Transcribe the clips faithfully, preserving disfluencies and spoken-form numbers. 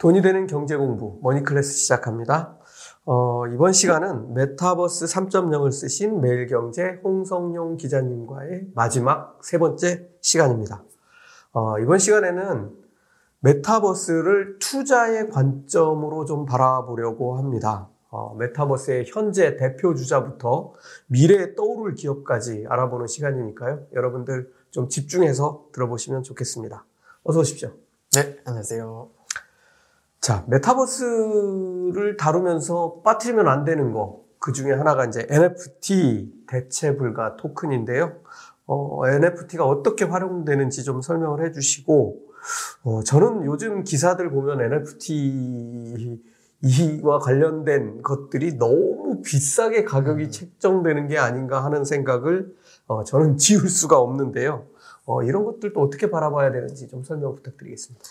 돈이 되는 경제 공부, 머니클래스 시작합니다. 어, 이번 시간은 메타버스 삼 점 영을 쓰신 매일경제 홍성용 기자님과의 마지막 세 번째 시간입니다. 어, 이번 시간에는 메타버스를 투자의 관점으로 좀 바라보려고 합니다. 어, 메타버스의 현재 대표 주자부터 미래에 떠오를 기업까지 알아보는 시간이니까요. 여러분들 좀 집중해서 들어보시면 좋겠습니다. 어서 오십시오. 네, 안녕하세요. 자, 메타버스를 다루면서 빠뜨리면 안 되는 거, 그 중에 하나가 이제 엔에프티 대체 불가 토큰인데요. 어, 엔에프티가 어떻게 활용되는지 좀 설명을 해주시고, 어, 저는 요즘 기사들 보면 엔에프티와 관련된 것들이 너무 비싸게 가격이 음. 책정되는 게 아닌가 하는 생각을 어, 저는 지울 수가 없는데요. 어, 이런 것들도 어떻게 바라봐야 되는지 좀 설명 부탁드리겠습니다.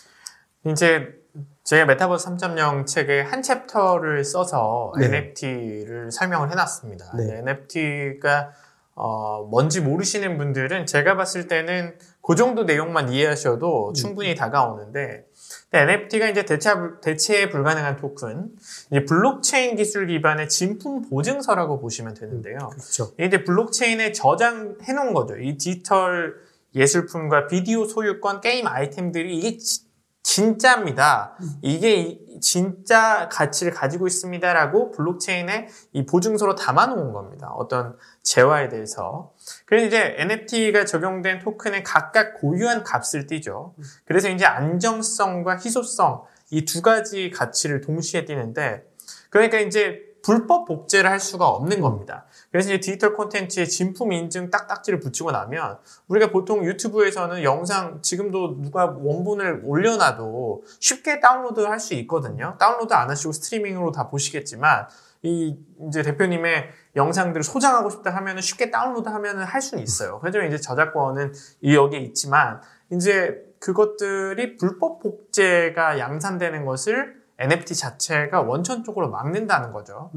이제 제가 메타버스 삼 점 영 책의 한 챕터를 써서 네. 엔에프티를 설명을 해놨습니다. 네. 엔에프티가 어, 뭔지 모르시는 분들은 제가 봤을 때는 그 정도 내용만 이해하셔도 충분히 음. 다가오는데, 엔에프티가 이제 대체, 대체 불가능한 토큰, 이제 블록체인 기술 기반의 진품 보증서라고 보시면 되는데요. 음, 그렇죠. 이제 블록체인에 저장해 놓은 거죠. 이 디지털 예술품과 비디오 소유권, 게임 아이템들이 이게 지, 진짜입니다. 이게 진짜 가치를 가지고 있습니다라고 블록체인에 이 보증서로 담아놓은 겁니다. 어떤 재화에 대해서. 그래서 이제 엔에프티가 적용된 토큰은 각각 고유한 값을 띠죠. 그래서 이제 안정성과 희소성 이 두 가지 가치를 동시에 띠는데, 그러니까 이제 불법 복제를 할 수가 없는 겁니다. 그래서 이제 디지털 콘텐츠에 진품 인증 딱딱지를 붙이고 나면, 우리가 보통 유튜브에서는 영상 지금도 누가 원본을 올려놔도 쉽게 다운로드 할 수 있거든요. 다운로드 안 하시고 스트리밍으로 다 보시겠지만, 이 이제 대표님의 영상들을 소장하고 싶다 하면은 쉽게 다운로드 하면은 할 수는 있어요. 그래서 이제 저작권은 여기에 있지만, 이제 그것들이 불법 복제가 양산되는 것을 엔에프티 자체가 원천적으로 막는다는 거죠.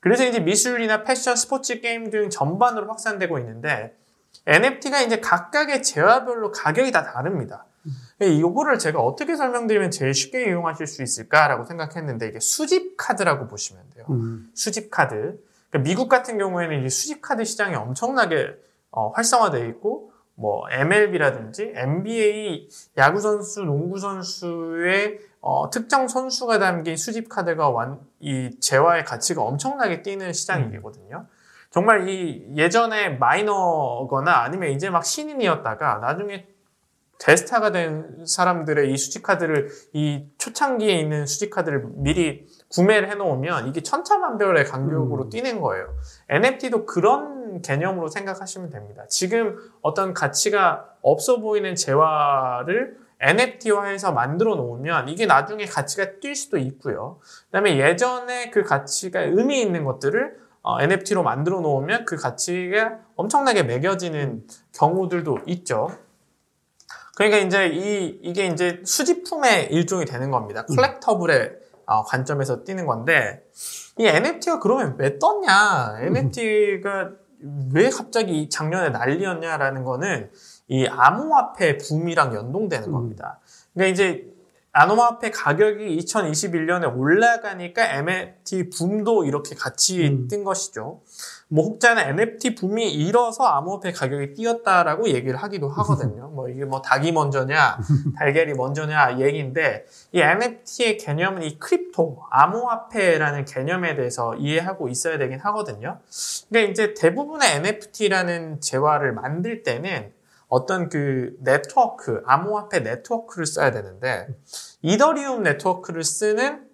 그래서 이제 미술이나 패션, 스포츠, 게임 등 전반으로 확산되고 있는데, 엔에프티가 이제 각각의 재화별로 가격이 다 다릅니다. 이거를 제가 어떻게 설명드리면 제일 쉽게 이용하실 수 있을까라고 생각했는데, 이게 수집 카드라고 보시면 돼요. 음. 수집 카드. 그러니까 미국 같은 경우에는 이 수집 카드 시장이 엄청나게 어, 활성화되어 있고, 뭐 엠엘비라든지 엔비에이 야구 선수, 농구 선수의 어, 특정 선수가 담긴 수집 카드가 완, 이 재화의 가치가 엄청나게 뛰는 시장이거든요. 음. 정말 이 예전에 마이너거나 아니면 이제 막 신인이었다가 나중에 대스타가 된 사람들의 이 수집 카드를, 이 초창기에 있는 수집 카드를 미리 구매를 해놓으면 이게 천차만별의 간격으로 음. 뛰는 거예요. 엔에프티도 그런 개념으로 생각하시면 됩니다. 지금 어떤 가치가 없어 보이는 재화를 엔에프티화해서 만들어 놓으면 이게 나중에 가치가 뛸 수도 있고요. 그다음에 예전에 그 가치가 의미 있는 것들을 어, 엔에프티로 만들어 놓으면 그 가치가 엄청나게 매겨지는 경우들도 있죠. 그러니까 이제 이 이게 이제 수집품의 일종이 되는 겁니다. 컬렉터블의 어, 관점에서 뛰는 건데, 이 엔에프티가 그러면 왜 떴냐? 엔에프티가 왜 갑자기 작년에 난리였냐라는 거는 이 암호화폐 붐이랑 연동되는 겁니다. 그러니까 이제 암호화폐 가격이 이천이십일 년에 올라가니까 엔에프티 붐도 이렇게 같이 음. 뜬 것이죠. 뭐 혹자는 엔에프티 붐이 일어서 암호화폐 가격이 뛰었다라고 얘기를 하기도 하거든요. 뭐 이게 뭐 닭이 먼저냐, 달걀이 먼저냐 얘기인데, 이 엔에프티의 개념은 이 크립토, 암호화폐라는 개념에 대해서 이해하고 있어야 되긴 하거든요. 그러니까 이제 대부분의 엔에프티라는 재화를 만들 때는 어떤 그 네트워크, 암호화폐 네트워크를 써야 되는데, 이더리움 네트워크를 쓰는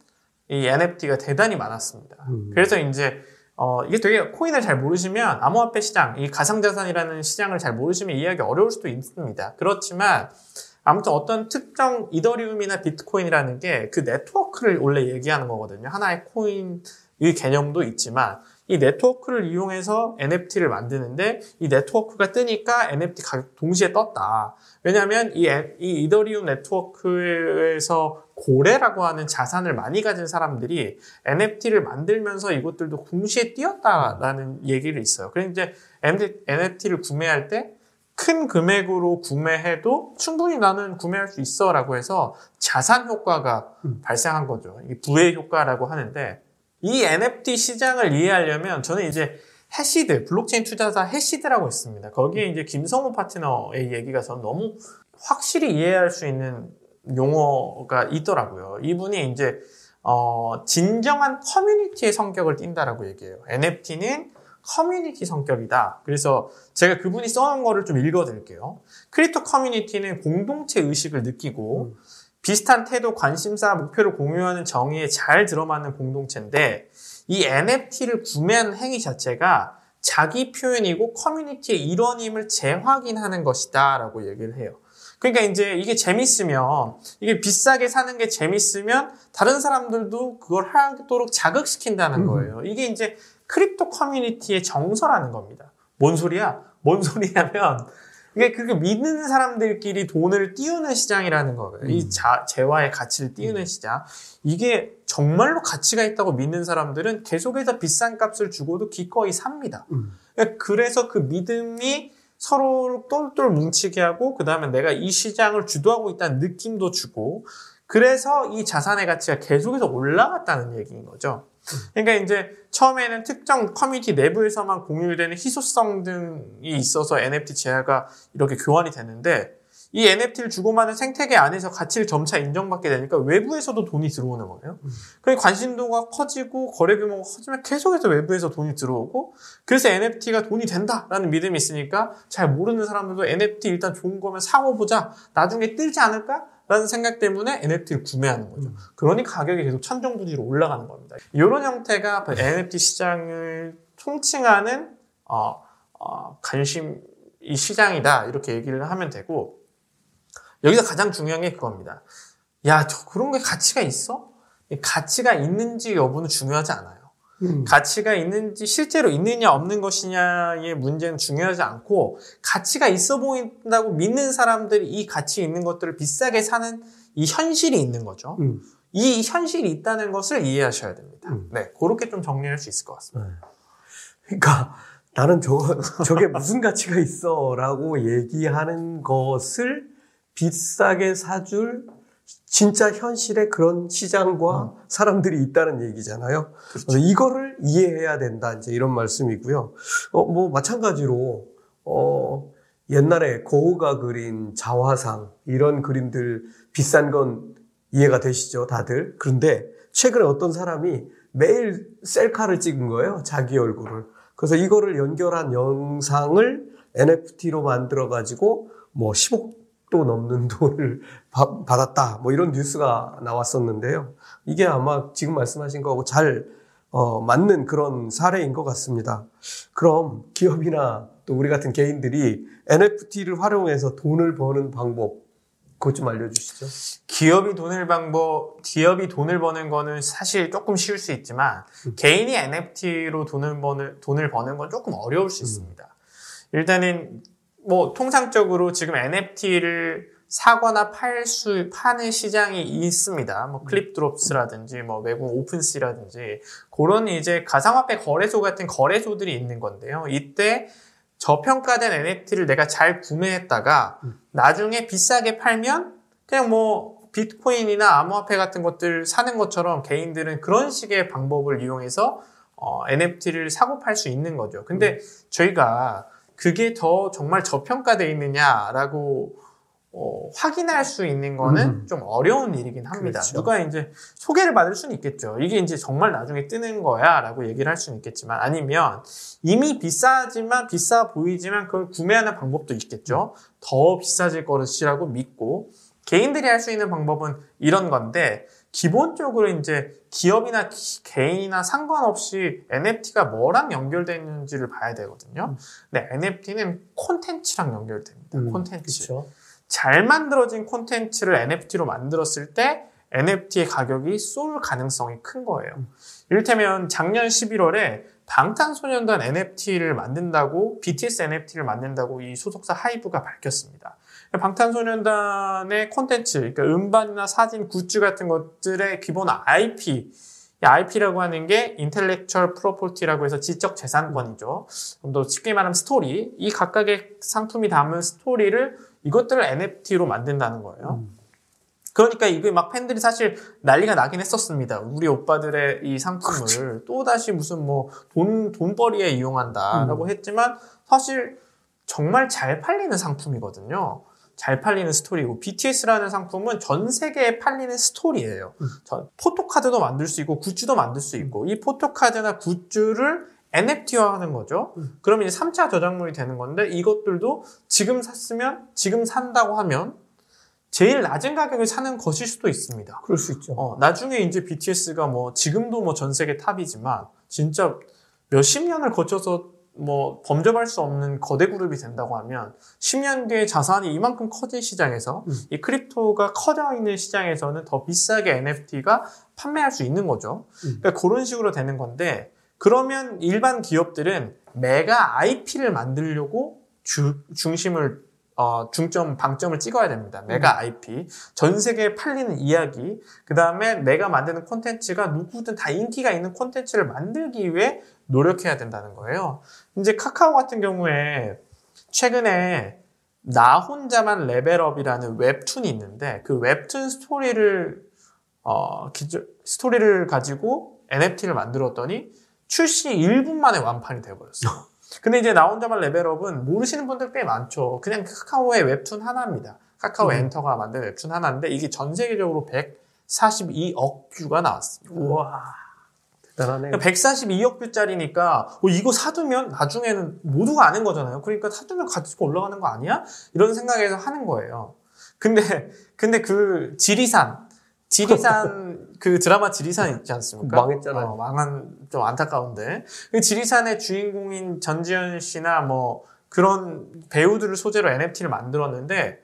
이 엔에프티가 대단히 많았습니다. 음. 그래서 이제 어 이게 되게 코인을 잘 모르시면, 암호화폐 시장, 이 가상자산이라는 시장을 잘 모르시면 이해하기 어려울 수도 있습니다. 그렇지만 아무튼 어떤 특정 이더리움이나 비트코인이라는 게 그 네트워크를 원래 얘기하는 거거든요. 하나의 코인의 개념도 있지만, 이 네트워크를 이용해서 엔에프티를 만드는데, 이 네트워크가 뜨니까 엔에프티 가격 동시에 떴다. 왜냐하면 이, 이 이더리움 네트워크에서 고래라고 하는 자산을 많이 가진 사람들이 엔에프티를 만들면서 이것들도 동시에 뛰었다라는 얘기를 있어요. 그래서 이제 엔에프티를 구매할 때 큰 금액으로 구매해도 충분히 나는 구매할 수 있어 라고 해서 자산 효과가 음. 발생한 거죠. 이게 부의 효과라고 하는데, 이 엔에프티 시장을 이해하려면 저는 이제 해시드, 블록체인 투자사 해시드라고 있습니다. 거기에 이제 김성우 파트너의 얘기가 전 너무 확실히 이해할 수 있는 용어가 있더라고요. 이분이 이제 어, 진정한 커뮤니티의 성격을 띈다라고 얘기해요. 엔에프티는 커뮤니티 성격이다. 그래서 제가 그분이 써놓은 거를 좀 읽어드릴게요. 크립토 커뮤니티는 공동체 의식을 느끼고 음. 비슷한 태도, 관심사, 목표를 공유하는 정의에 잘 들어맞는 공동체인데, 이 엔에프티를 구매하는 행위 자체가 자기 표현이고 커뮤니티의 일원임을 재확인하는 것이다 라고 얘기를 해요. 그러니까 이제 이게 재밌으면, 이게 비싸게 사는 게 재밌으면 다른 사람들도 그걸 하도록 자극시킨다는 거예요. 이게 이제 크립토 커뮤니티의 정서라는 겁니다. 뭔 소리야? 뭔 소리냐면 이게 그렇게 믿는 사람들끼리 돈을 띄우는 시장이라는 거예요. 음. 이 자, 재화의 가치를 띄우는 음. 시장. 이게 정말로 가치가 있다고 믿는 사람들은 계속해서 비싼 값을 주고도 기꺼이 삽니다. 음. 그래서 그 믿음이 서로를 똘똘 뭉치게 하고, 그 다음에 내가 이 시장을 주도하고 있다는 느낌도 주고, 그래서 이 자산의 가치가 계속해서 올라갔다는 얘기인 거죠. 그러니까 이제 처음에는 특정 커뮤니티 내부에서만 공유되는 희소성 등이 있어서 엔에프티 재화가 이렇게 교환이 되는데, 이 엔에프티를 주고받는 생태계 안에서 가치를 점차 인정받게 되니까 외부에서도 돈이 들어오는 거예요. 음. 그래서 관심도가 커지고 거래 규모가 커지면 계속해서 외부에서 돈이 들어오고, 그래서 엔에프티가 돈이 된다라는 믿음이 있으니까 잘 모르는 사람들도 엔에프티 일단 좋은 거면 사고 보자, 나중에 뜨지 않을까? 라는 생각 때문에 엔에프티를 구매하는 거죠. 음. 그러니 가격이 계속 천정부지로 올라가는 겁니다. 이런 형태가 엔에프티 시장을 통칭하는 어, 어, 관심 이 시장이다 이렇게 얘기를 하면 되고, 여기서 가장 중요한 게 그겁니다. 야, 저 그런 게 가치가 있어? 가치가 있는지 여부는 중요하지 않아요. 음. 가치가 있는지, 실제로 있느냐 없는 것이냐의 문제는 중요하지 않고, 가치가 있어 보인다고 믿는 사람들이 이 가치 있는 것들을 비싸게 사는 이 현실이 있는 거죠. 음. 이 현실이 있다는 것을 이해하셔야 됩니다. 음. 네, 그렇게 좀 정리할 수 있을 것 같습니다. 네. 그러니까 나는 저거, 저게 무슨 가치가 있어 라고 얘기하는 것을 비싸게 사줄 진짜 현실의 그런 시장과 음. 사람들이 있다는 얘기잖아요. 그렇죠. 이거를 이해해야 된다, 이제 이런 말씀이고요. 어, 뭐 마찬가지로 어, 옛날에 고흐가 그린 자화상, 이런 그림들 비싼 건 이해가 되시죠, 다들. 그런데 최근에 어떤 사람이 매일 셀카를 찍은 거예요, 자기 얼굴을. 그래서 이거를 연결한 영상을 엔에프티로 만들어 가지고 뭐 십억 또 넘는 돈을 바, 받았다, 뭐 이런 뉴스가 나왔었는데요. 이게 아마 지금 말씀하신 거하고 잘 어, 맞는 그런 사례인 것 같습니다. 그럼 기업이나 또 우리 같은 개인들이 엔에프티를 활용해서 돈을 버는 방법, 그것 좀 알려주시죠. 기업이 돈을 방법, 기업이 돈을 버는 거는 사실 조금 쉬울 수 있지만 음. 개인이 엔에프티로 돈을 버는 돈을 버는 건 조금 어려울 수 음. 있습니다. 일단은 뭐 통상적으로 지금 엔에프티를 사거나 팔 수 파는 시장이 있습니다. 뭐 클립드롭스라든지 뭐 외국 오픈시라든지 그런 이제 가상화폐 거래소 같은 거래소들이 있는 건데요. 이때 저평가된 엔에프티를 내가 잘 구매했다가 나중에 비싸게 팔면 그냥 뭐 비트코인이나 암호화폐 같은 것들 사는 것처럼 개인들은 그런 식의 방법을 이용해서 어, 엔에프티를 사고 팔 수 있는 거죠. 근데 음. 저희가 그게 더 정말 저평가되어 있느냐라고 어, 확인할 수 있는 거는 음. 좀 어려운 일이긴 합니다. 그렇죠. 누가 이제 소개를 받을 수는 있겠죠. 이게 이제 정말 나중에 뜨는 거야 라고 얘기를 할 수는 있겠지만, 아니면 이미 비싸지만 비싸 보이지만 그걸 구매하는 방법도 있겠죠. 더 비싸질 것이라고 믿고, 개인들이 할 수 있는 방법은 이런 건데, 기본적으로 이제 기업이나 개인이나 상관없이 엔에프티가 뭐랑 연결되어 있는지를 봐야 되거든요. 근데 엔에프티는 콘텐츠랑 연결됩니다. 음, 콘텐츠. 그쵸. 잘 만들어진 콘텐츠를 엔에프티로 만들었을 때 엔에프티의 가격이 쏠 가능성이 큰 거예요. 음. 이를테면 작년 십일월에 방탄소년단 엔에프티를 만든다고, 비티에스 엔에프티를 만든다고 이 소속사 하이브가 밝혔습니다. 방탄소년단의 콘텐츠, 그러니까 음반이나 사진, 굿즈 같은 것들의 기본 아이피 아이피라고 하는 게 인텔렉츄얼 프로퍼티라고 해서 지적 재산권이죠. 좀 더 쉽게 말하면 스토리, 이 각각의 상품이 담은 스토리를 이것들을 엔에프티로 만든다는 거예요. 음. 그러니까 이게 막 팬들이 사실 난리가 나긴 했었습니다. 우리 오빠들의 이 상품을 또다시 무슨 뭐 돈, 돈벌이에 이용한다라고 음. 했지만 사실 정말 잘 팔리는 상품이거든요. 잘 팔리는 스토리고 비티에스라는 상품은 전 세계에 팔리는 스토리예요. 음. 전, 포토카드도 만들 수 있고 굿즈도 만들 수 있고 이 포토카드나 굿즈를 엔에프티화하는 거죠. 음. 그러면 이제 삼 차 저작물이 되는 건데 이것들도 지금 샀으면 지금 산다고 하면 제일 낮은 가격에 사는 것일 수도 있습니다. 그럴 수 있죠. 어, 나중에 이제 비티에스가 뭐 지금도 뭐 전 세계 탑이지만 진짜 몇십 년을 거쳐서 뭐 범접할 수 없는 거대 그룹이 된다고 하면 십 년 뒤에 자산이 이만큼 커진 시장에서 음. 이 크립토가 커져 있는 시장에서는 더 비싸게 엔에프티가 판매할 수 있는 거죠. 음. 그러니까 그런 식으로 되는 건데 그러면 일반 기업들은 메가 아이피를 만들려고 주, 중심을 어, 중점, 방점을 찍어야 됩니다. 메가 아이피, 전 세계에 팔리는 이야기, 그 다음에 내가 만드는 콘텐츠가 누구든 다 인기가 있는 콘텐츠를 만들기 위해 노력해야 된다는 거예요. 이제 카카오 같은 경우에 최근에 나 혼자만 레벨업이라는 웹툰이 있는데 그 웹툰 스토리를 어, 기저, 스토리를 가지고 엔에프티를 만들었더니 출시 일 분 만에 완판이 돼버렸어요. 근데 이제 나 혼자만 레벨업은 모르시는 분들 꽤 많죠. 그냥 카카오의 웹툰 하나입니다. 카카오 음. 엔터가 만든 웹툰 하나인데 이게 전 세계적으로 백사십이억 뷰가 나왔습니다. 우와, 대단하네요. 그러니까 백사십이억 뷰짜리니까 어, 이거 사두면 나중에는 모두가 아는 거잖아요. 그러니까 사두면 가지고 올라가는 거 아니야? 이런 생각에서 하는 거예요. 근데 근데 그 지리산 지리산 그 드라마 지리산 있지 않습니까? 망했잖아요. 어, 망한 좀 안타까운데 그 지리산의 주인공인 전지현 씨나 뭐 그런 배우들을 소재로 엔에프티를 만들었는데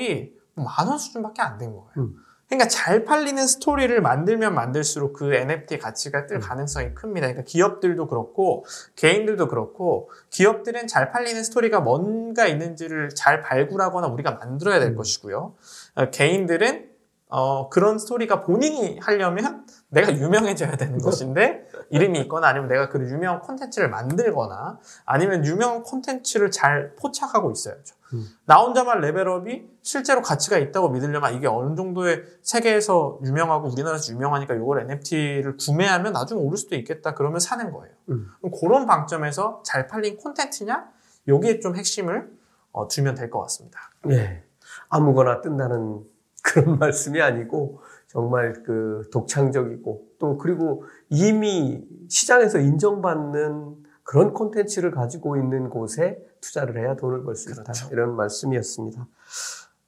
가격이 만 원 수준밖에 안 된 거예요. 음. 그러니까 잘 팔리는 스토리를 만들면 만들수록 그 엔에프티 가치가 뜰 가능성이 큽니다. 그러니까 기업들도 그렇고 개인들도 그렇고 기업들은 잘 팔리는 스토리가 뭔가 있는지를 잘 발굴하거나 우리가 만들어야 될 음. 것이고요. 그러니까 개인들은 어 그런 스토리가 본인이 하려면 내가 유명해져야 되는 것인데 이름이 있거나 아니면 내가 그 유명한 콘텐츠를 만들거나 아니면 유명한 콘텐츠를 잘 포착하고 있어야죠. 음. 나 혼자만 레벨업이 실제로 가치가 있다고 믿으려면 이게 어느 정도의 세계에서 유명하고 우리나라에서 유명하니까 이걸 엔에프티를 구매하면 나중에 오를 수도 있겠다 그러면 사는 거예요. 음. 그럼 그런 방점에서 잘 팔린 콘텐츠냐? 여기에 좀 핵심을 어, 두면 될 것 같습니다. 네, 아무거나 뜬다는 그런 말씀이 아니고 정말 그 독창적이고 또 그리고 이미 시장에서 인정받는 그런 콘텐츠를 가지고 있는 곳에 투자를 해야 돈을 벌 수 그렇죠. 있다. 이런 말씀이었습니다.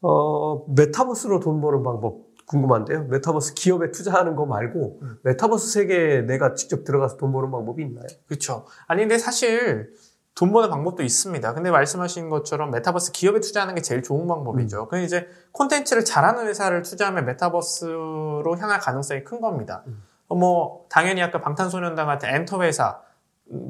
어, 메타버스로 돈 버는 방법 궁금한데요. 메타버스 기업에 투자하는 거 말고 메타버스 세계에 내가 직접 들어가서 돈 버는 방법이 있나요? 그렇죠. 아니 근데 사실 돈 버는 방법도 있습니다. 근데 말씀하신 것처럼 메타버스 기업에 투자하는 게 제일 좋은 방법이죠. 음. 근데 이제 콘텐츠를 잘하는 회사를 투자하면 메타버스로 향할 가능성이 큰 겁니다. 음. 뭐 당연히 아까 방탄소년단 같은 엔터 회사,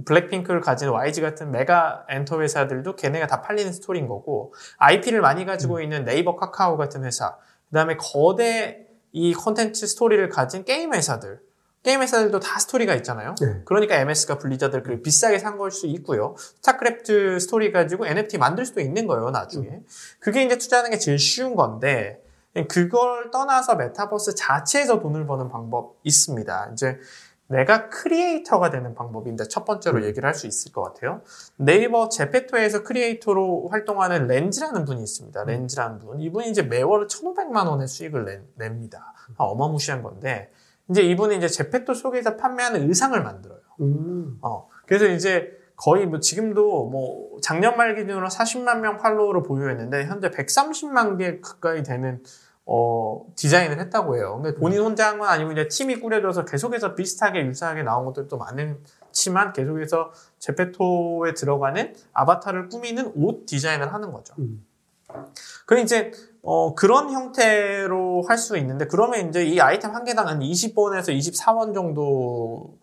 블랙핑크를 가진 와이지 같은 메가 엔터 회사들도 걔네가 다 팔리는 스토리인 거고 아이피를 많이 가지고 음. 있는 네이버, 카카오 같은 회사, 그다음에 거대 이 콘텐츠 스토리를 가진 게임 회사들 게임 회사들도 다 스토리가 있잖아요. 네. 그러니까 엠에스가 블리자드를 그 비싸게 산 걸 수 있고요. 스타크래프트 스토리 가지고 엔에프티 만들 수도 있는 거예요, 나중에. 음. 그게 이제 투자하는 게 제일 쉬운 건데 그걸 떠나서 메타버스 자체에서 돈을 버는 방법 있습니다. 이제 내가 크리에이터가 되는 방법인데 첫 번째로 음. 얘기를 할 수 있을 것 같아요. 네이버 제페토에서 크리에이터로 활동하는 렌즈라는 분이 있습니다. 렌즈라는 분. 이분이 이제 매월 천오백만 원의 수익을 낸, 냅니다. 어마무시한 건데 이제 이분이 이제 제페토 속에서 판매하는 의상을 만들어요. 음. 어, 그래서 이제 거의 뭐 지금도 뭐 작년 말 기준으로 사십만 명 팔로워를 보유했는데 현재 백삼십만 개 가까이 되는 어, 디자인을 했다고 해요. 근데 본인 혼자 한 건 아니고 이제 팀이 꾸려줘서 계속해서 비슷하게 유사하게 나온 것들도 많지만 계속해서 제페토에 들어가는 아바타를 꾸미는 옷 디자인을 하는 거죠. 음. 그럼 이제 어, 그런 형태로 할 수 있는데 그러면 이제 이 아이템 한 개당 한 이십 원에서 이십사 원 정도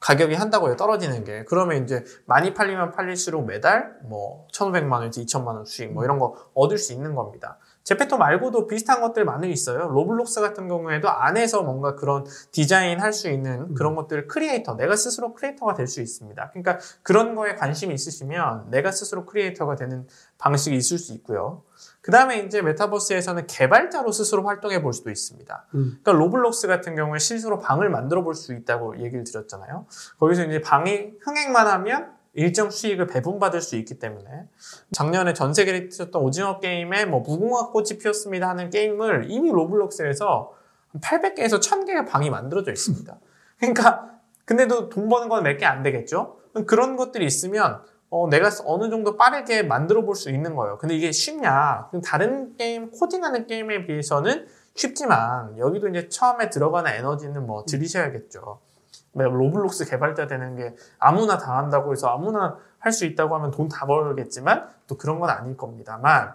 가격이 한다고 해요. 떨어지는 게. 그러면 이제 많이 팔리면 팔릴수록 매달 뭐 천오백만 원에서 이천만 원 수익 뭐 이런 거 얻을 수 있는 겁니다. 제페토 말고도 비슷한 것들 많이 있어요. 로블록스 같은 경우에도 안에서 뭔가 그런 디자인 할 수 있는 그런 것들, 크리에이터, 내가 스스로 크리에이터가 될 수 있습니다. 그러니까 그런 거에 관심이 있으시면 내가 스스로 크리에이터가 되는 방식이 있을 수 있고요. 그 다음에 이제 메타버스에서는 개발자로 스스로 활동해 볼 수도 있습니다. 음. 그러니까 로블록스 같은 경우에 스스로 방을 만들어 볼 수 있다고 얘기를 드렸잖아요. 거기서 이제 방이 흥행만 하면 일정 수익을 배분받을 수 있기 때문에, 작년에 전 세계를 히트쳤던 오징어 게임에 뭐 무궁화 꽃이 피었습니다 하는 게임을 이미 로블록스에서 팔백 개에서 천 개의 방이 만들어져 있습니다. 그러니까 근데도 돈 버는 건 몇 개 안 되겠죠? 그런 것들이 있으면 어, 내가 어느 정도 빠르게 만들어 볼 수 있는 거예요. 근데 이게 쉽냐? 그럼 다른 게임, 코딩하는 게임에 비해서는 쉽지만, 여기도 이제 처음에 들어가는 에너지는 뭐 들이셔야겠죠. 로블록스 개발자 되는 게 아무나 다 한다고 해서 아무나 할 수 있다고 하면 돈 다 벌겠지만, 또 그런 건 아닐 겁니다만,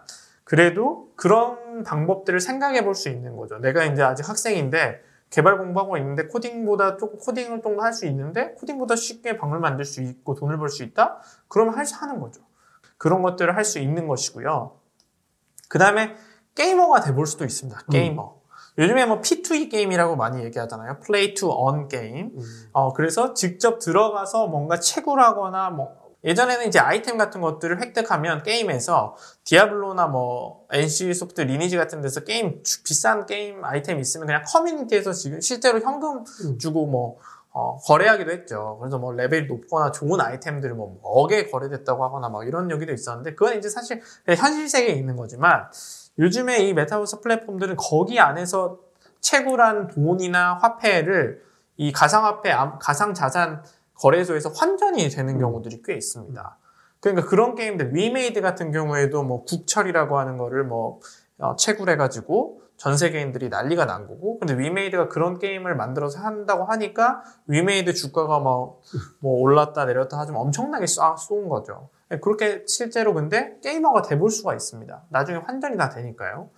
그래도 그런 방법들을 생각해 볼 수 있는 거죠. 내가 이제 아직 학생인데, 개발 공부하고 있는데, 코딩보다 조금, 코딩을 좀 할 수 있는데, 코딩보다 쉽게 방을 만들 수 있고 돈을 벌 수 있다? 그러면 할 수 하는 거죠. 그런 것들을 할 수 있는 것이고요. 그 다음에 게이머가 돼볼 수도 있습니다. 게이머. 음. 요즘에 뭐 피 투 이 게임이라고 많이 얘기하잖아요. 플레이 투 언 게임. 음. 어, 그래서 직접 들어가서 뭔가 채굴 하거나 뭐, 예전에는 이제 아이템 같은 것들을 획득하면 게임에서 디아블로나 뭐 엔씨소프트 리니지 같은 데서 게임 비싼 게임 아이템 있으면 그냥 커뮤니티에서 지금 실제로 현금 주고 뭐 어, 거래하기도 했죠. 그래서 뭐 레벨이 높거나 좋은 아이템들을 뭐 억에 거래됐다고 하거나 막 이런 얘기도 있었는데, 그건 이제 사실 현실 세계에 있는 거지만, 요즘에 이 메타버스 플랫폼들은 거기 안에서 채굴한 돈이나 화폐를 이 가상화폐, 가상자산 거래소에서 환전이 되는 경우들이 꽤 있습니다. 그러니까 그런 게임들, 위메이드 같은 경우에도 뭐 국철이라고 하는 거를 뭐 채굴해가지고 전 세계인들이 난리가 난 거고, 근데 위메이드가 그런 게임을 만들어서 한다고 하니까 위메이드 주가가 뭐, 뭐 올랐다 내렸다 하지만 엄청나게 쏴, 쏜 거죠. 그렇게 실제로 근데 게이머가 돼볼 수가 있습니다. 나중에 환전이 다 되니까요.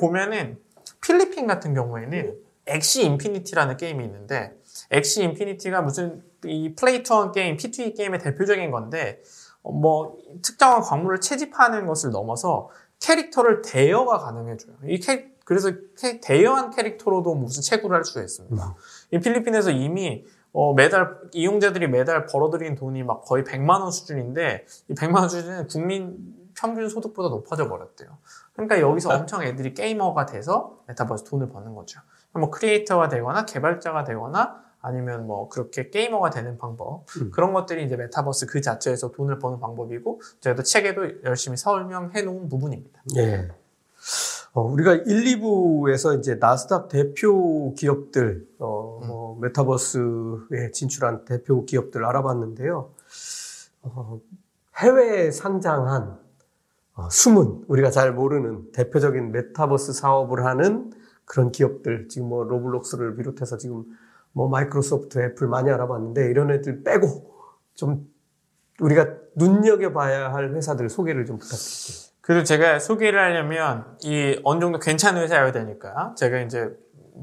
보면은 필리핀 같은 경우에는 엑시 인피니티라는 게임이 있는데, 엑시 인피니티가 무슨 이 플레이 투 원 게임, 피 투 이 게임의 대표적인 건데, 뭐 특정한 광물을 채집하는 것을 넘어서 캐릭터를 대여가 가능해져요. 이 캐, 그래서 캐, 대여한 캐릭터로도 무슨 채굴을 할 수가 있습니다. 이 필리핀에서 이미 어, 매달 이용자들이 매달 벌어들인 돈이 막 거의 백만 원 수준인데, 이 백만 원 수준은 국민 평균 소득보다 높아져 버렸대요. 그러니까 여기서 엄청 애들이 게이머가 돼서 메타버스 돈을 버는 거죠. 뭐 크리에이터가 되거나 개발자가 되거나 아니면 뭐 그렇게 게이머가 되는 방법, 음. 그런 것들이 이제 메타버스 그 자체에서 돈을 버는 방법이고, 저희도 책에도 열심히 설명해 놓은 부분입니다. 예. 어, 우리가 일, 이부에서 이제 나스닥 대표 기업들, 어, 음. 뭐 메타버스에 진출한 대표 기업들 알아봤는데요. 어, 해외에 상장한 어, 숨은 우리가 잘 모르는 대표적인 메타버스 사업을 하는 그런 기업들, 지금 뭐 로블록스를 비롯해서 지금 뭐 마이크로소프트, 애플 많이 알아봤는데, 이런 애들 빼고 좀 우리가 눈여겨봐야 할 회사들 소개를 좀 부탁드릴게요. 그래도 제가 소개를 하려면 이 어느 정도 괜찮은 회사여야 되니까, 제가 이제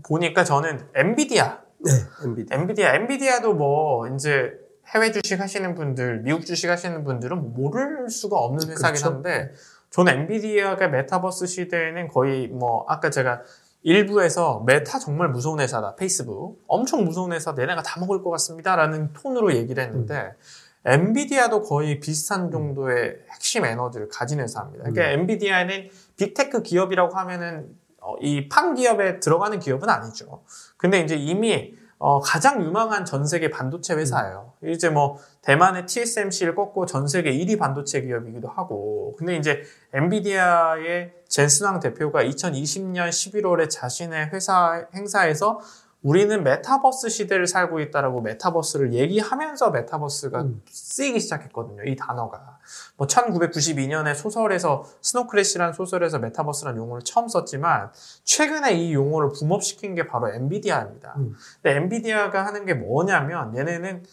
보니까 저는 엔비디아. 네, 엔비디아. 엔비디아. 엔비디아도 뭐 이제 해외 주식 하시는 분들, 미국 주식 하시는 분들은 모를 수가 없는 회사긴 한데, 그렇죠? 저는 엔비디아가 메타버스 시대에는 거의 뭐 아까 제가 일부에서 메타 정말 무서운 회사다, 페이스북 엄청 무서운 회사, 얘네가 다 먹을 것 같습니다 라는 톤으로 얘기를 했는데, 음. 엔비디아도 거의 비슷한 정도의 핵심 에너지를 가진 회사입니다. 그러니까 음. 엔비디아는 빅테크 기업이라고 하면은 이 판 기업에 들어가는 기업은 아니죠. 근데 이제 이미 어, 가장 유망한 전 세계 반도체 회사예요. 음. 이제 뭐 대만의 티에스엠씨를 꺾고 전 세계 일 위 반도체 기업이기도 하고, 근데 이제 엔비디아의 젠슨왕 대표가 이천이십년 십일월에 자신의 회사 행사에서 우리는 메타버스 시대를 살고 있다라고 메타버스를 얘기하면서 메타버스가 음. 쓰이기 시작했거든요. 이 단어가. 뭐 천구백구십이년에 소설에서 스노크래시라는 소설에서 메타버스라는 용어를 처음 썼지만, 최근에 이 용어를 붐업시킨 게 바로 엔비디아입니다. 음. 근데 엔비디아가 하는 게 뭐냐면, 얘네는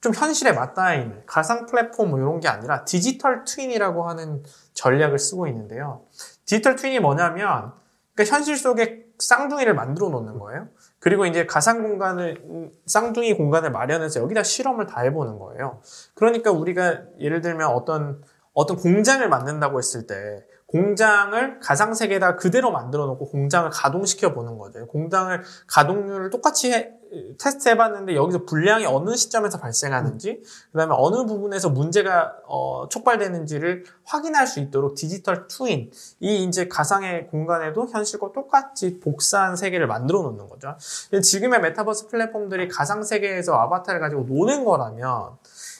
좀 현실에 맞닿아 있는 가상 플랫폼 뭐 이런 게 아니라 디지털 트윈이라고 하는 전략을 쓰고 있는데요. 디지털 트윈이 뭐냐면, 그러니까 현실 속에 쌍둥이를 만들어 놓는 거예요. 그리고 이제 가상 공간을, 쌍둥이 공간을 마련해서 여기다 실험을 다 해보는 거예요. 그러니까 우리가 예를 들면 어떤, 어떤 공장을 만든다고 했을 때, 공장을 가상세계에다 그대로 만들어 놓고 공장을 가동시켜 보는 거죠. 공장을 가동률을 똑같이 해, 테스트 해봤는데 여기서 불량이 어느 시점에서 발생하는지, 그 다음에 어느 부분에서 문제가 어, 촉발되는지를 확인할 수 있도록 디지털 트윈, 이 이제 가상의 공간에도 현실과 똑같이 복사한 세계를 만들어 놓는 거죠. 지금의 메타버스 플랫폼들이 가상세계에서 아바타를 가지고 노는 거라면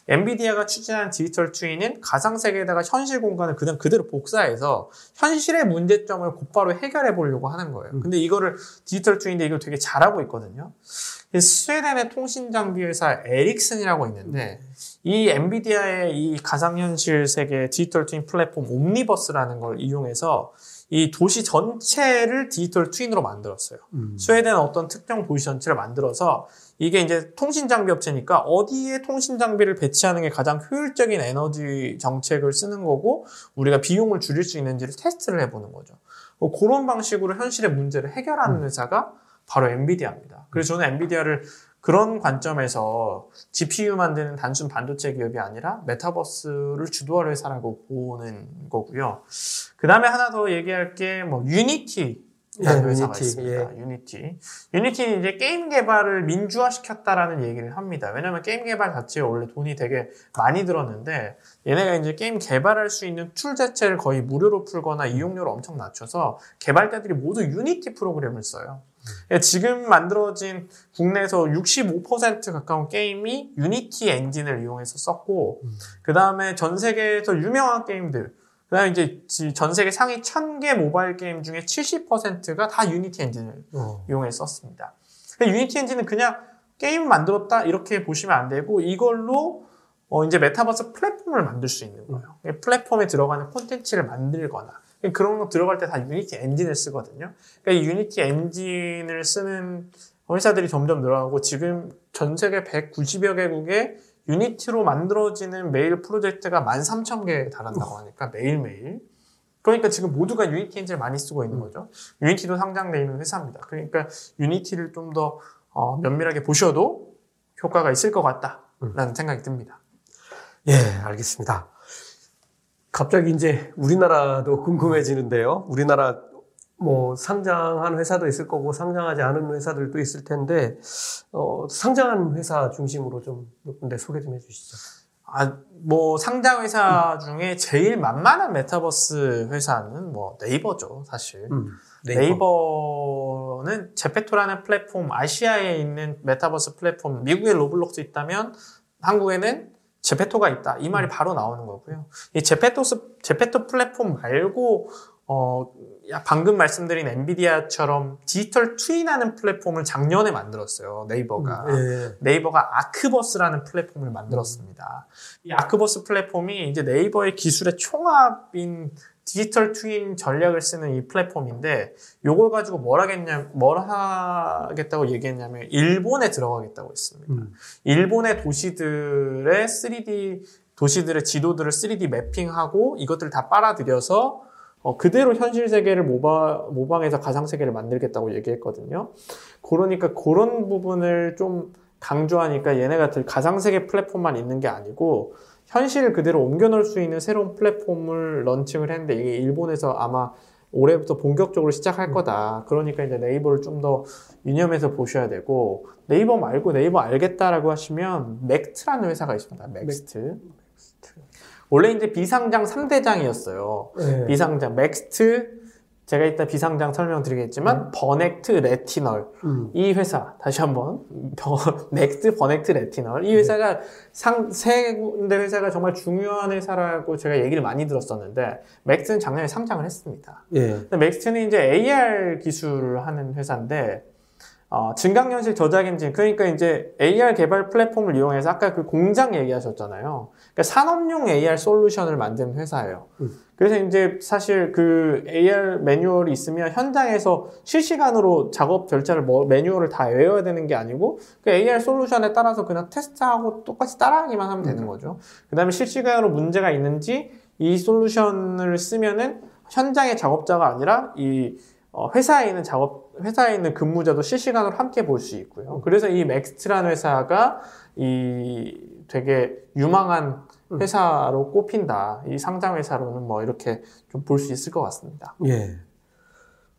엔비디아가 추진한 디지털 트윈은 가상세계에다가 현실 공간을 그냥 그대로 복사해서 현실의 문제점을 곧바로 해결해 보려고 하는 거예요. 근데 이거를 디지털 트윈인데 이걸 되게 잘하고 있거든요. 스웨덴의 통신장비회사 에릭슨이라고 있는데 이 엔비디아의 이 가상현실 세계 디지털 트윈 플랫폼 옴니버스라는 걸 이용해서 이 도시 전체를 디지털 트윈으로 만들었어요. 음. 스웨덴 어떤 특정 도시 전체를 만들어서 이게 이제 통신장비 업체니까 어디에 통신장비를 배치하는 게 가장 효율적인 에너지 정책을 쓰는 거고 우리가 비용을 줄일 수 있는지를 테스트를 해보는 거죠. 뭐 그런 방식으로 현실의 문제를 해결하는 회사가 바로 엔비디아입니다. 그래서 저는 엔비디아를 그런 관점에서 지피유 만드는 단순 반도체 기업이 아니라 메타버스를 주도할 회사라고 보는 거고요. 그 다음에 하나 더 얘기할 게 뭐 유니티. 예, 유니티, 있습니다. 예. 유니티. 유니티는 이제 게임 개발을 민주화시켰다라는 얘기를 합니다. 왜냐면 게임 개발 자체에 원래 돈이 되게 많이 들었는데 얘네가 이제 게임 개발할 수 있는 툴 자체를 거의 무료로 풀거나 이용료를 엄청 낮춰서 개발자들이 모두 유니티 프로그램을 써요. 지금 만들어진 국내에서 육십오 퍼센트 가까운 게임이 유니티 엔진을 이용해서 썼고, 음. 그 다음에 전 세계에서 유명한 게임들, 그 다음에 이제 전 세계 상위 천 개 모바일 게임 중에 칠십 퍼센트가 다 유니티 엔진을 어. 이용해서 썼습니다. 유니티 엔진은 그냥 게임 만들었다 이렇게 보시면 안 되고 이걸로 어 이제 메타버스 플랫폼을 만들 수 있는 거예요. 음. 플랫폼에 들어가는 콘텐츠를 만들거나 그런 거 들어갈 때 다 유니티 엔진을 쓰거든요. 그러니까 이 유니티 엔진을 쓰는 회사들이 점점 늘어나고 지금 전 세계 백구십여 개국에 유니티로 만들어지는 매일 프로젝트가 만 삼천 개에 달한다고 하니까 매일매일. 그러니까 지금 모두가 유니티 엔진을 많이 쓰고 있는 거죠. 유니티도 상장되어 있는 회사입니다. 그러니까 유니티를 좀 더 어, 면밀하게 보셔도 효과가 있을 것 같다라는 생각이 듭니다. 예, 알겠습니다. 갑자기 이제 우리나라도 궁금해지는데요. 우리나라 뭐 상장한 회사도 있을 거고 상장하지 않은 회사들도 있을 텐데 어, 상장한 회사 중심으로 좀 몇 군데 소개 좀 해주시죠. 아, 뭐 상장 회사 중에 제일 만만한 메타버스 회사는 뭐 네이버죠, 사실. 음, 네이버. 네이버는 제페토라는 플랫폼, 아시아에 있는 메타버스 플랫폼, 미국에 로블록스 있다면 한국에는 제페토가 있다. 이 말이 바로 나오는 거고요. 이 제페토, 제페토 플랫폼 말고, 어, 방금 말씀드린 엔비디아처럼 디지털 트윈하는 플랫폼을 작년에 만들었어요. 네이버가. 네. 네이버가 아크버스라는 플랫폼을 만들었습니다. 이 아크버스 플랫폼이 이제 네이버의 기술의 총합인 디지털 트윈 전략을 쓰는 이 플랫폼인데 요걸 가지고 뭘 하겠냐, 뭘 하겠다고 얘기했냐면 일본에 들어가겠다고 했습니다. 음. 일본의 도시들의 쓰리디 도시들의 지도들을 쓰리디 매핑하고 이것들을 다 빨아들여서 어, 그대로 현실 세계를 모바, 모방해서 가상 세계를 만들겠다고 얘기했거든요. 그러니까 그런 부분을 좀 강조하니까 얘네가 가상 세계 플랫폼만 있는 게 아니고 현실을 그대로 옮겨 넣을 수 있는 새로운 플랫폼을 런칭을 했는데 이게 일본에서 아마 올해부터 본격적으로 시작할 거다. 그러니까 이제 네이버를 좀 더 유념해서 보셔야 되고 네이버 말고 네이버 알겠다라고 하시면 맥스트라는 회사가 있습니다. 맥스트. 원래 이제 비상장 삼 대장이었어요. 네. 비상장 맥스트, 제가 이따 비상장 설명드리겠지만 음. 버넥트, 레티널 음. 이 회사 다시 한번 맥스, 버넥트, 레티널 이 회사가 네. 상, 세 군데 회사가 정말 중요한 회사라고 제가 얘기를 많이 들었었는데 맥스는 작년에 상장을 했습니다. 네. 맥스는 이제 에이알 기술을 하는 회사인데 어, 증강현실 저작 엔진, 그러니까 이제 에이알 개발 플랫폼을 이용해서 아까 그 공장 얘기하셨잖아요. 그러니까 산업용 에이알 솔루션을 만든 회사예요. 음. 그래서 이제 사실 그 에이알 매뉴얼이 있으면 현장에서 실시간으로 작업 절차를 뭐, 매뉴얼을 다 외워야 되는 게 아니고 그 에이알 솔루션에 따라서 그냥 테스트하고 똑같이 따라하기만 하면 되는 거죠. 그 다음에 실시간으로 문제가 있는지 이 솔루션을 쓰면은 현장의 작업자가 아니라 이 어, 회사에 있는 작업, 회사에 있는 근무자도 실시간으로 함께 볼 수 있고요. 그래서 이 맥스트라는 회사가 이 되게 유망한 회사로 꼽힌다. 이 상장 회사로는 뭐 이렇게 좀 볼 수 있을 것 같습니다. 예.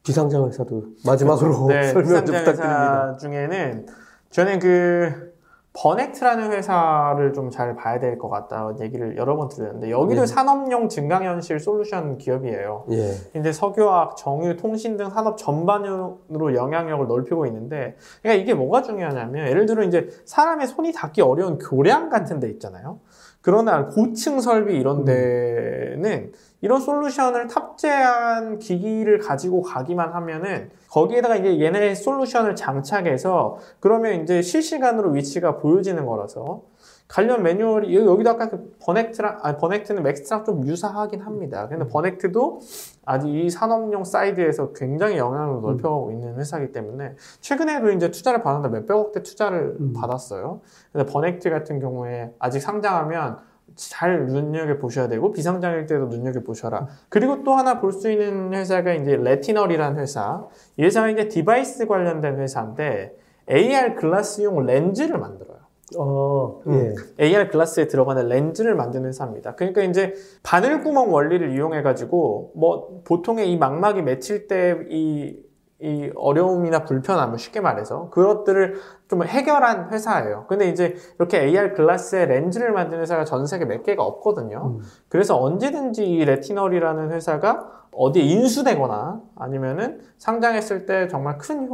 비상장 회사도 마지막으로 네, 설명 좀 부탁드립니다. 비상장 회사 중에는 저는 그 버넥트라는 회사를 좀 잘 봐야 될 것 같다는 얘기를 여러 번 드렸는데 여기도 예. 산업용 증강현실 솔루션 기업이에요. 예. 근데 석유화학, 정유, 통신 등 산업 전반으로 영향력을 넓히고 있는데 그러니까 이게 뭐가 중요하냐면 예를 들어 이제 사람의 손이 닿기 어려운 교량 같은 데 있잖아요. 그러나 고층 설비 이런 데는 이런 솔루션을 탑재한 기기를 가지고 가기만 하면은 거기에다가 이제 얘네 솔루션을 장착해서 그러면 이제 실시간으로 위치가 보여지는 거라서 관련 매뉴얼이 여기도 아까 그 버넥트랑 아니 버넥트는 맥스트랑 좀 유사하긴 합니다. 근데 버넥트도 아직 이 산업용 사이드에서 굉장히 영향을 넓혀가고 음. 있는 회사이기 때문에 최근에도 이제 투자를 받았는데 몇백억대 투자를 음. 받았어요. 근데 버넥트 같은 경우에 아직 상장하면 잘 눈여겨 보셔야 되고 비상장일 때도 눈여겨 보셔라. 음. 그리고 또 하나 볼 수 있는 회사가 이제 레티널이라는 회사. 이 회사가 이제 디바이스 관련된 회사인데 에이알 글라스용 렌즈를 만들어요. 어, 음. 예. 에이알 글라스에 들어가는 렌즈를 만드는 회사입니다. 그러니까 이제 바늘구멍 원리를 이용해가지고 뭐 보통의 이 망막이 맺힐 때 이 이 어려움이나 불편함을 쉽게 말해서 그것들을 좀 해결한 회사예요. 근데 이제 이렇게 에이알 글라스에 렌즈를 만드는 회사가 전 세계 몇 개가 없거든요. 음. 그래서 언제든지 이 레티널이라는 회사가 어디에 인수되거나 아니면은 상장했을 때 정말 큰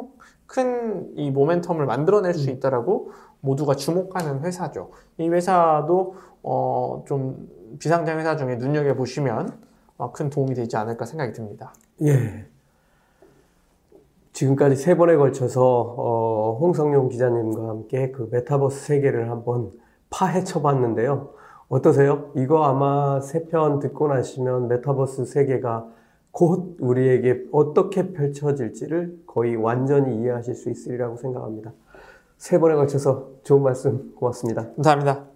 큰 이 모멘텀을 만들어낼 수 있다라고 모두가 주목하는 회사죠. 이 회사도 어 좀 비상장 회사 중에 눈여겨 보시면 큰 도움이 되지 않을까 생각이 듭니다. 예. 지금까지 세 번에 걸쳐서 어 홍성용 기자님과 함께 그 메타버스 세계를 한번 파헤쳐봤는데요. 어떠세요? 이거 아마 세 편 듣고 나시면 메타버스 세계가 곧 우리에게 어떻게 펼쳐질지를 거의 완전히 이해하실 수 있으리라고 생각합니다. 세 번에 걸쳐서 좋은 말씀 고맙습니다. 감사합니다.